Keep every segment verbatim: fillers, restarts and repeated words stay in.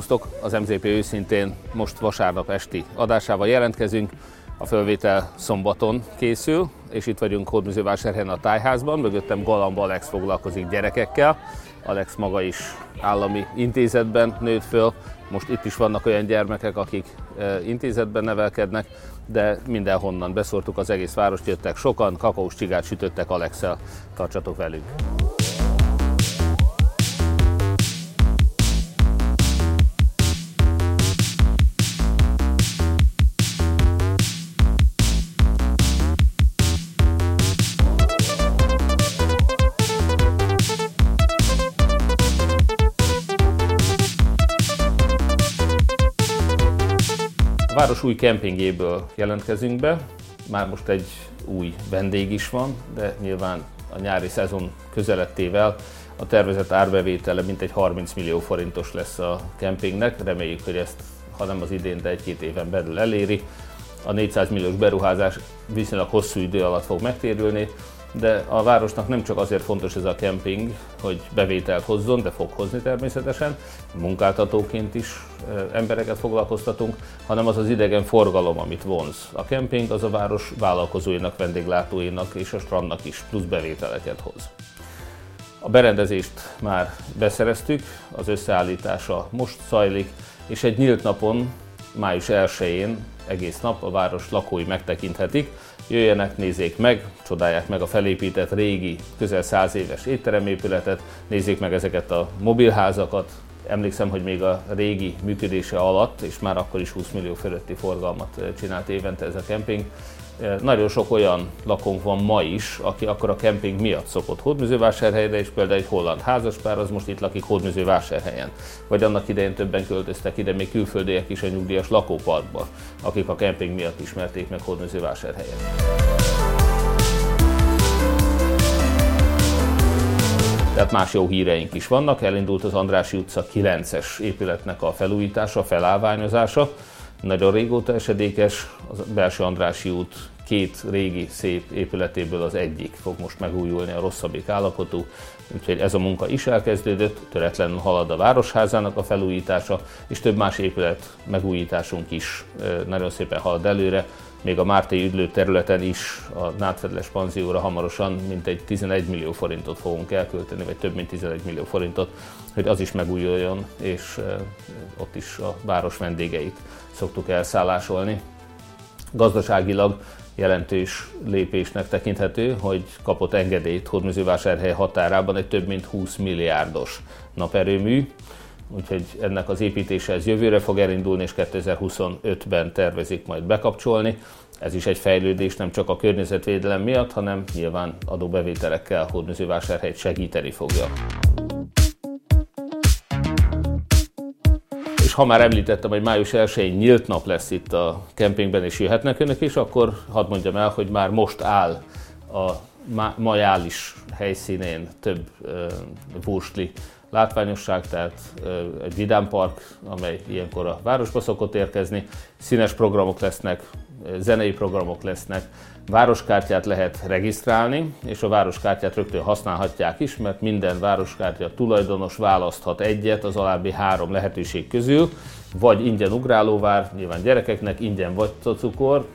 Szervusztok! Az em zé pé Őszintén most vasárnap esti adásával jelentkezünk. A fölvétel szombaton készül, és itt vagyunk Hódmezővásárhelyen a tájházban. Mögöttem Galamba Alex foglalkozik gyerekekkel. Alex maga is állami intézetben nőtt föl. Most itt is vannak olyan gyermekek, akik intézetben nevelkednek, de mindenhonnan beszórtuk az egész várost, jöttek sokan, kakaós csigát sütöttek Alex-el. Tartsatok velünk! A város új kempingjéből jelentkezünk be, már most egy új vendég is van, de nyilván a nyári szezon közelettével a tervezett árbevétele mintegy harminc millió forintos lesz a kempingnek. Reméljük, hogy ezt, ha nem az idén, de egy-két éven belül eléri. A négyszáz milliós beruházás viszonylag hosszú idő alatt fog megtérülni, de a városnak nem csak azért fontos ez a kemping, hogy bevételt hozzon, de fog hozni természetesen, munkáltatóként is embereket foglalkoztatunk, hanem az az idegen forgalom, amit vonz. A kemping az a város vállalkozóinak, vendéglátóinak és a strandnak is plusz bevételeket hoz. A berendezést már beszereztük, az összeállítása most zajlik, és egy nyílt napon, május elsején egész nap a város lakói megtekinthetik. Jöjjenek, nézzék meg, csodálják meg a felépített régi, közel száz éves étteremépületet, nézzék meg ezeket a mobilházakat. Emlékszem, hogy még a régi működése alatt, és már akkor is húsz millió fölötti forgalmat csinált évente ez a kemping. Nagyon sok olyan lakónk van ma is, aki akkor a kemping miatt szokott Hódmezővásárhelyre, és például egy holland házaspár az most itt lakik Hódmezővásárhelyen. Vagy annak idején többen költöztek ide, még külföldiek is a nyugdíjas lakóparkba, akik a kemping miatt ismerték meg Hódmezővásárhelyen. Tehát más jó híreink is vannak, elindult az Andrássy utca kilences épületnek a felújítása, felállványozása. Nagyon régóta esedékes, a Belső Andrássy út két régi szép épületéből az egyik fog most megújulni, a rosszabbik állapotú, úgyhogy ez a munka is elkezdődött, töretlenül halad a Városházának a felújítása, és több más épület megújításunk is nagyon szépen halad előre. Még a Mártély üdlő területen is a nádfedeles panzióra hamarosan mintegy tizenegy millió forintot fogunk elkölteni, vagy több mint tizenegy millió forintot, hogy az is megújuljon, és ott is a város vendégeit szoktuk elszállásolni. Gazdaságilag jelentős lépésnek tekinthető, hogy kapott engedélyt Hódmezővásárhely határában egy több mint húsz milliárdos naperőmű, úgyhogy ennek az építése ez jövőre fog elindulni, és kétezer-huszonötben tervezik majd bekapcsolni. Ez is egy fejlődés nem csak a környezetvédelem miatt, hanem nyilván adóbevételekkel Hódmezővásárhelyt segíteni fogja. És ha már említettem, hogy május elsején nyílt nap lesz itt a kempingben, és jöhetnek önök is, akkor hadd mondjam el, hogy már most áll a majális helyszínén több búrsli látványosság, tehát egy vidámpark, amely ilyenkor a városba szokott érkezni. Színes programok lesznek, zenei programok lesznek, városkártyát lehet regisztrálni, és a városkártyát rögtön használhatják is, mert minden városkártya tulajdonos választhat egyet az alábbi három lehetőség közül, vagy ingyen ugrálóvár, nyilván gyerekeknek, ingyen vattacukor,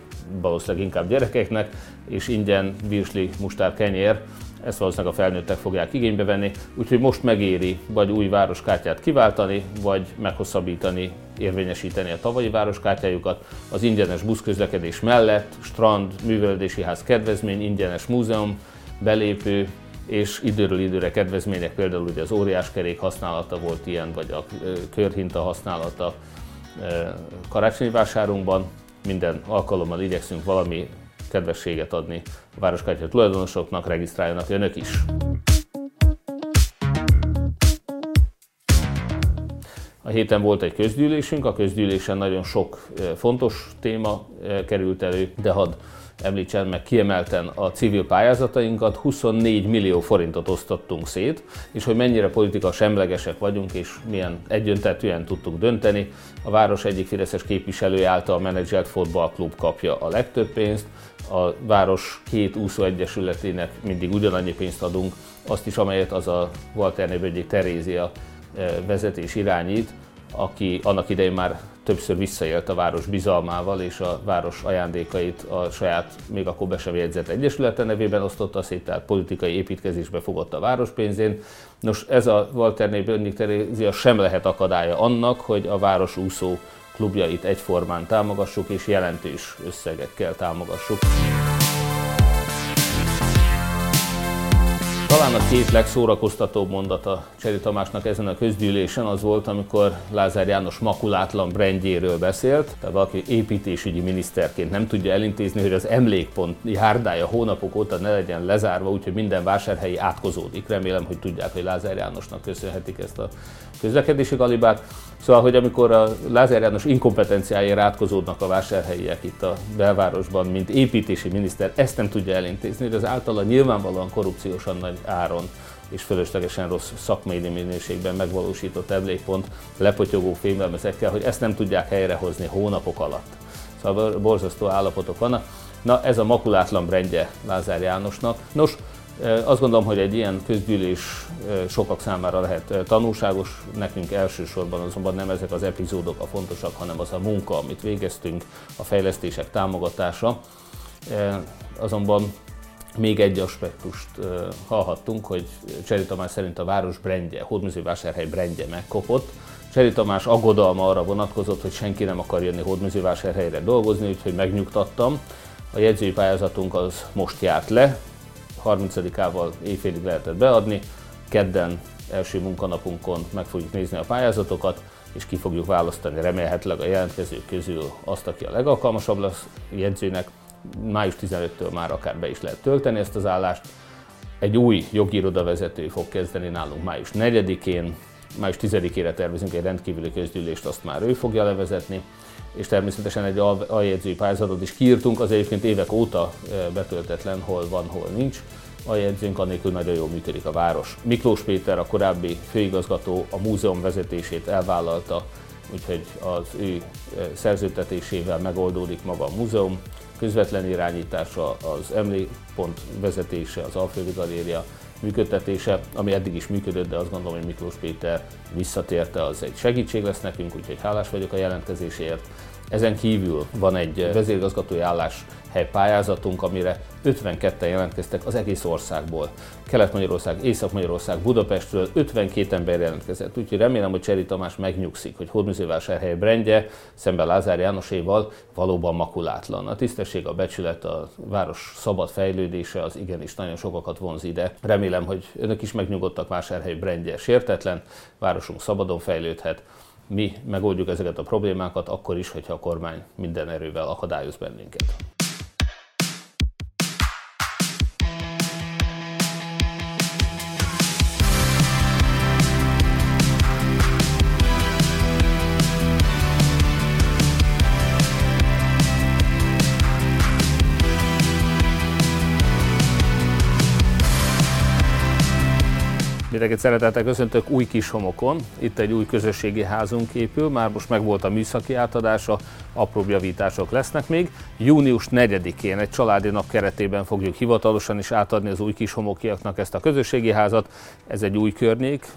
valószínűleg inkább gyerekeknek, és ingyen virsli mustárkenyér. Ezt valószínűleg a felnőttek fogják igénybe venni, úgyhogy most megéri vagy új városkártyát kiváltani, vagy meghosszabbítani, érvényesíteni a tavalyi városkártyájukat. Az ingyenes buszközlekedés mellett strand, művelődési ház kedvezmény, ingyenes múzeum, belépő és időről időre kedvezmények, például ugye az óriáskerék használata volt ilyen, vagy a körhinta használata karácsonyi vásárunkban. Minden alkalommal igyekszünk valami kedvességet adni a városkártya tulajdonosoknak, regisztráljanak önök is. A héten volt egy közgyűlésünk, a közgyűlésen nagyon sok fontos téma került elő, de hadd említsen meg kiemelten a civil pályázatainkat, huszonnégy millió forintot osztottunk szét, és hogy mennyire politika semlegesek vagyunk, és milyen egyöntetűen tudtunk dönteni. A város egyik fideszes képviselője által menedzselt fotballklub kapja a legtöbb pénzt, a város két úszóegyesületének mindig ugyanannyi pénzt adunk, azt is, amelyet az a Walterné Bögyék Terézia vezet és irányít, aki annak idején már többször visszaélt a város bizalmával, és a város ajándékait a saját, még akkor be sem jegyzett egyesülete nevében osztotta szét, tehát politikai építkezésbe fogott a város pénzén. Nos, ez a Waltherné Börnyik Terézia sem lehet akadálya annak, hogy a város úszó klubjait egyformán támogassuk, és jelentős összegekkel támogassuk. Talán a két legszórakoztatóbb mondata Cseri Tamásnak ezen a közgyűlésen az volt, amikor Lázár János makulátlan brendjéről beszélt. Tehát valaki építésügyi miniszterként nem tudja elintézni, hogy az emlékpont járdája hónapok óta ne legyen lezárva, úgyhogy minden vásárhelyi átkozódik. Remélem, hogy tudják, hogy Lázár Jánosnak köszönhetik ezt a közlekedési galibát. Szóval, hogy amikor a Lázár János inkompetenciájára átkozódnak a vásárhelyiek itt a belvárosban, mint építési miniszter, ezt nem tudja elintézni, hogy az általa nyilvánvalóan korrupciósan nagy áron és fölöslegesen rossz szakmai minőségben megvalósított emlékpont lepotyogó fémlemezekkel, hogy ezt nem tudják helyrehozni hónapok alatt. Szóval borzasztó állapotok vannak. Na, ez a makulátlan brendje Lázár Jánosnak. Nos, azt gondolom, hogy egy ilyen közgyűlés sokak számára lehet tanulságos, nekünk elsősorban azonban nem ezek az epizódok a fontosak, hanem az a munka, amit végeztünk, a fejlesztések támogatása. Azonban még egy aspektust hallhattunk, hogy Cseri Tamás szerint a város brendje, Hódmezővásárhely brendje megkopott. Cseri Tamás aggodalma arra vonatkozott, hogy senki nem akar jönni Hódmezővásárhelyre dolgozni, úgyhogy megnyugtattam. A jegyzői pályázatunk az most járt le, harmincadikával éjfélig lehetett beadni, kedden első munkanapunkon meg fogjuk nézni a pályázatokat, és ki fogjuk választani remélhetőleg a jelentkezők közül azt, aki a legalkalmasabb lesz jegyzőnek. május tizenötödikétől már akár be is lehet tölteni ezt az állást. Egy új jogirodavezető fog kezdeni nálunk május negyedikén. május tizedikére tervezünk egy rendkívüli közgyűlést, azt már ő fogja levezetni. És természetesen egy aljegyzői pályázatot is kiírtunk, az egyébként évek óta betöltetlen, hol van, hol nincs. Aljegyzőnk annélkül nagyon jól működik a város. Miklós Péter, a korábbi főigazgató a múzeum vezetését elvállalta, úgyhogy az ő szerződtetésével megoldódik maga a múzeum. Közvetlen irányítása, az emlékpont vezetése, az Alföldi Galéria működtetése, ami eddig is működött, de azt gondolom, hogy Miklós Péter visszatérte, az egy segítség lesz nekünk, úgyhogy hálás vagyok a jelentkezéséért. Ezen kívül van egy vezérigazgatói álláshely pályázatunk, amire ötvenketten jelentkeztek az egész országból. Kelet-Magyarország, Észak-Magyarország, Budapestről ötvenkét ember jelentkezett. Úgyhogy remélem, hogy Cseri Tamás megnyugszik, hogy Hódmezővásárhely brendje szemben Lázár Jánoséval valóban makulátlan. A tisztesség, a becsület, a város szabad fejlődése az igenis nagyon sokakat vonz ide. Remélem, hogy önök is megnyugodtak, Vásárhely brendje sértetlen, városunk szabadon fejlődhet. Mi megoldjuk ezeket a problémákat akkor is, hogyha a kormány minden erővel akadályoz bennünket. Mindenkit szeretettel köszöntök új Kishomokon. Itt egy új közösségi házunk épül, már most megvolt a műszaki átadása, apróbb javítások lesznek még. június negyedikén egy családi nap keretében fogjuk hivatalosan is átadni az új kishomokiaknak ezt a közösségi házat. Ez egy új környék,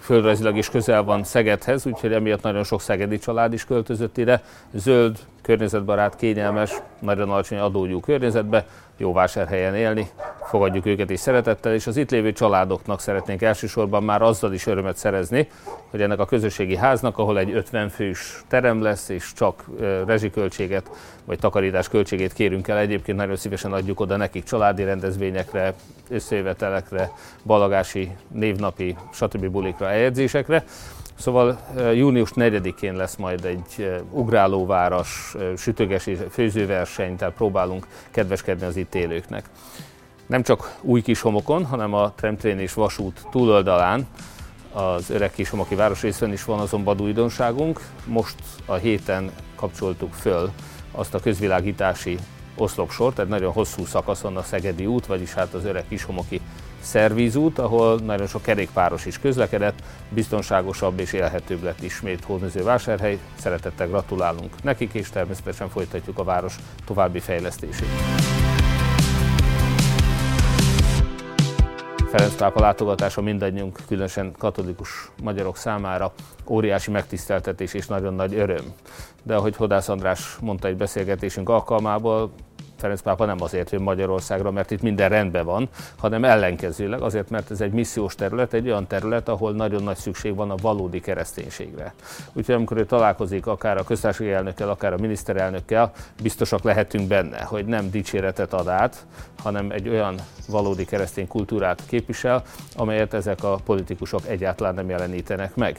földrajzilag is közel van Szegedhez, úgyhogy emiatt nagyon sok szegedi család is költözött ide. Zöld, környezetbarát, kényelmes, nagyon alacsony adógyú környezetbe, jó vásárhelyen élni. Fogadjuk őket is szeretettel, és az itt lévő családoknak szeretnénk elsősorban már azzal is örömet szerezni, hogy ennek a közösségi háznak, ahol egy ötven fős terem lesz, és csak rezsiköltséget vagy takarítás költségét kérünk el, egyébként nagyon szívesen adjuk oda nekik családi rendezvényekre, összejövetelekre, ballagási, névnapi, stb. Bulikra, eljegyzésekre. Szóval június negyedikén lesz majd egy ugrálóváras, sütöges főzőverseny, tehát próbálunk kedveskedni az itt élőknek. Nem csak új Kishomokon, hanem a tramtrén és vasút túloldalán, az öreg kishomoki városrészben is van azonban újdonságunk. Most a héten kapcsoltuk föl azt a közvilágítási oszlopsort, egy nagyon hosszú szakaszon a Szegedi út, vagyis hát az öreg kishomoki szervízút, ahol nagyon sok kerékpáros is közlekedett, biztonságosabb és élhetőbb lett ismét Hódmezővásárhely. Szeretettel gratulálunk nekik, és természetesen folytatjuk a város további fejlesztését. Ferenc pápa látogatása mindannyiunk, különösen katolikus magyarok számára óriási megtiszteltetés és nagyon nagy öröm. De ahogy Hodász András mondta egy beszélgetésünk alkalmából, Ferenc pápa nem azért jön Magyarországra, mert itt minden rendben van, hanem ellenkezőleg azért, mert ez egy missziós terület, egy olyan terület, ahol nagyon nagy szükség van a valódi kereszténységre. Úgyhogy amikor ő találkozik akár a köztársasági elnökkel, akár a miniszterelnökkel, biztosak lehetünk benne, hogy nem dicséretet ad át, hanem egy olyan valódi keresztény kultúrát képvisel, amelyet ezek a politikusok egyáltalán nem jelenítenek meg.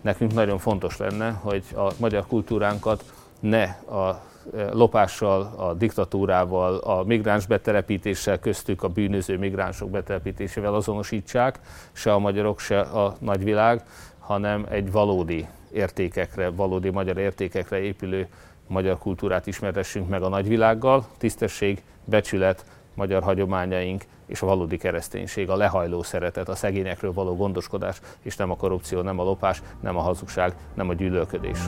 Nekünk nagyon fontos lenne, hogy a magyar kultúránkat ne a lopással, a diktatúrával, a migráns betelepítéssel, köztük a bűnöző migránsok betelepítésével azonosítsák, se a magyarok, se a nagyvilág, hanem egy valódi értékekre, valódi magyar értékekre épülő magyar kultúrát ismertessünk meg a nagyvilággal. Tisztesség, becsület, magyar hagyományaink és a valódi kereszténység, a lehajló szeretet, a szegényekről való gondoskodás, és nem a korrupció, nem a lopás, nem a hazugság, nem a gyűlölködés.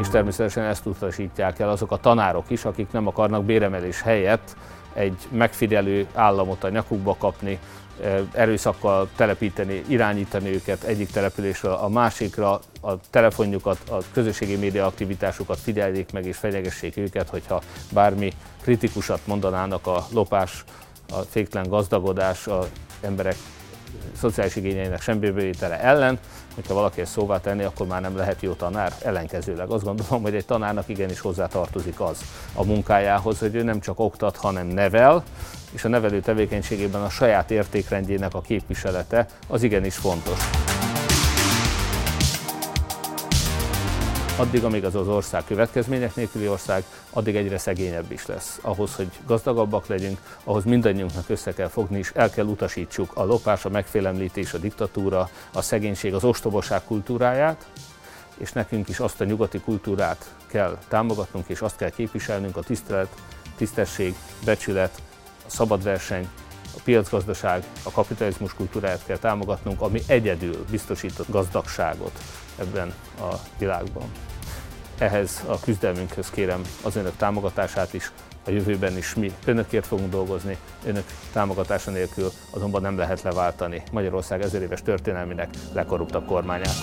És természetesen ezt utasítják el azok a tanárok is, akik nem akarnak béremelés helyett egy megfigyelő államot a nyakukba kapni, erőszakkal telepíteni, irányítani őket egyik településről a másikra, a telefonjukat, a közösségi média aktivitásukat figyeljék meg és fenyegessék őket, hogyha bármi kritikusat mondanának a lopás, a féktelen gazdagodás, az emberek szociális igényeinek sembébőítele ellen. Hogyha valaki ezt szóvá tenni, akkor már nem lehet jó tanár, ellenkezőleg. Azt gondolom, hogy egy tanárnak igenis hozzátartozik az a munkájához, hogy ő nem csak oktat, hanem nevel, és a nevelő tevékenységében a saját értékrendjének a képviselete az igenis fontos. Addig, amíg az az ország következmények nélküli ország, addig egyre szegényebb is lesz. Ahhoz, hogy gazdagabbak legyünk, ahhoz mindannyiunknak össze kell fogni, és el kell utasítsuk a lopás, a megfélemlítés, a diktatúra, a szegénység, az ostobaság kultúráját, és nekünk is azt a nyugati kultúrát kell támogatnunk, és azt kell képviselnünk, a tisztelet, tisztesség, becsület, a szabad verseny, a piacgazdaság, a kapitalizmus kultúráját kell támogatnunk, ami egyedül biztosított gazdagságot ebben a világban. Ehhez a küzdelmünkhöz kérem az önök támogatását is, a jövőben is mi önökért fogunk dolgozni, önök támogatása nélkül azonban nem lehet leváltani Magyarország ezer éves történelmének legkorruptabb kormányát.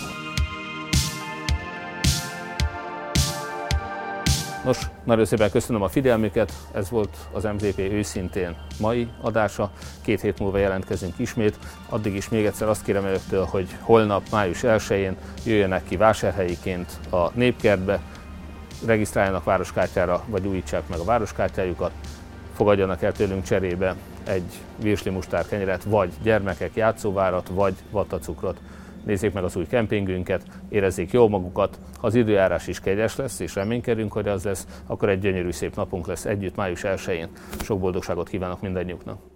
Nos, nagyon szépen köszönöm a figyelmüket, ez volt az em zé pé őszintén mai adása, két hét múlva jelentkezünk ismét, addig is még egyszer azt kérem önöktől, hogy holnap, május elsején jöjjenek ki vásárhelyiként a Népkertbe, regisztráljanak városkártyára, vagy újítsák meg a városkártyájukat, fogadjanak el tőlünk cserébe egy virsli mustár kenyeret, vagy gyermekek játszóvárat, vagy vattacukrot. Nézzék meg az új kempingünket, érezzék jól magukat. Ha az időjárás is kegyes lesz, és reménykedünk, hogy az lesz, akkor egy gyönyörű szép napunk lesz együtt május elsején. Sok boldogságot kívánok mindannyiuknak!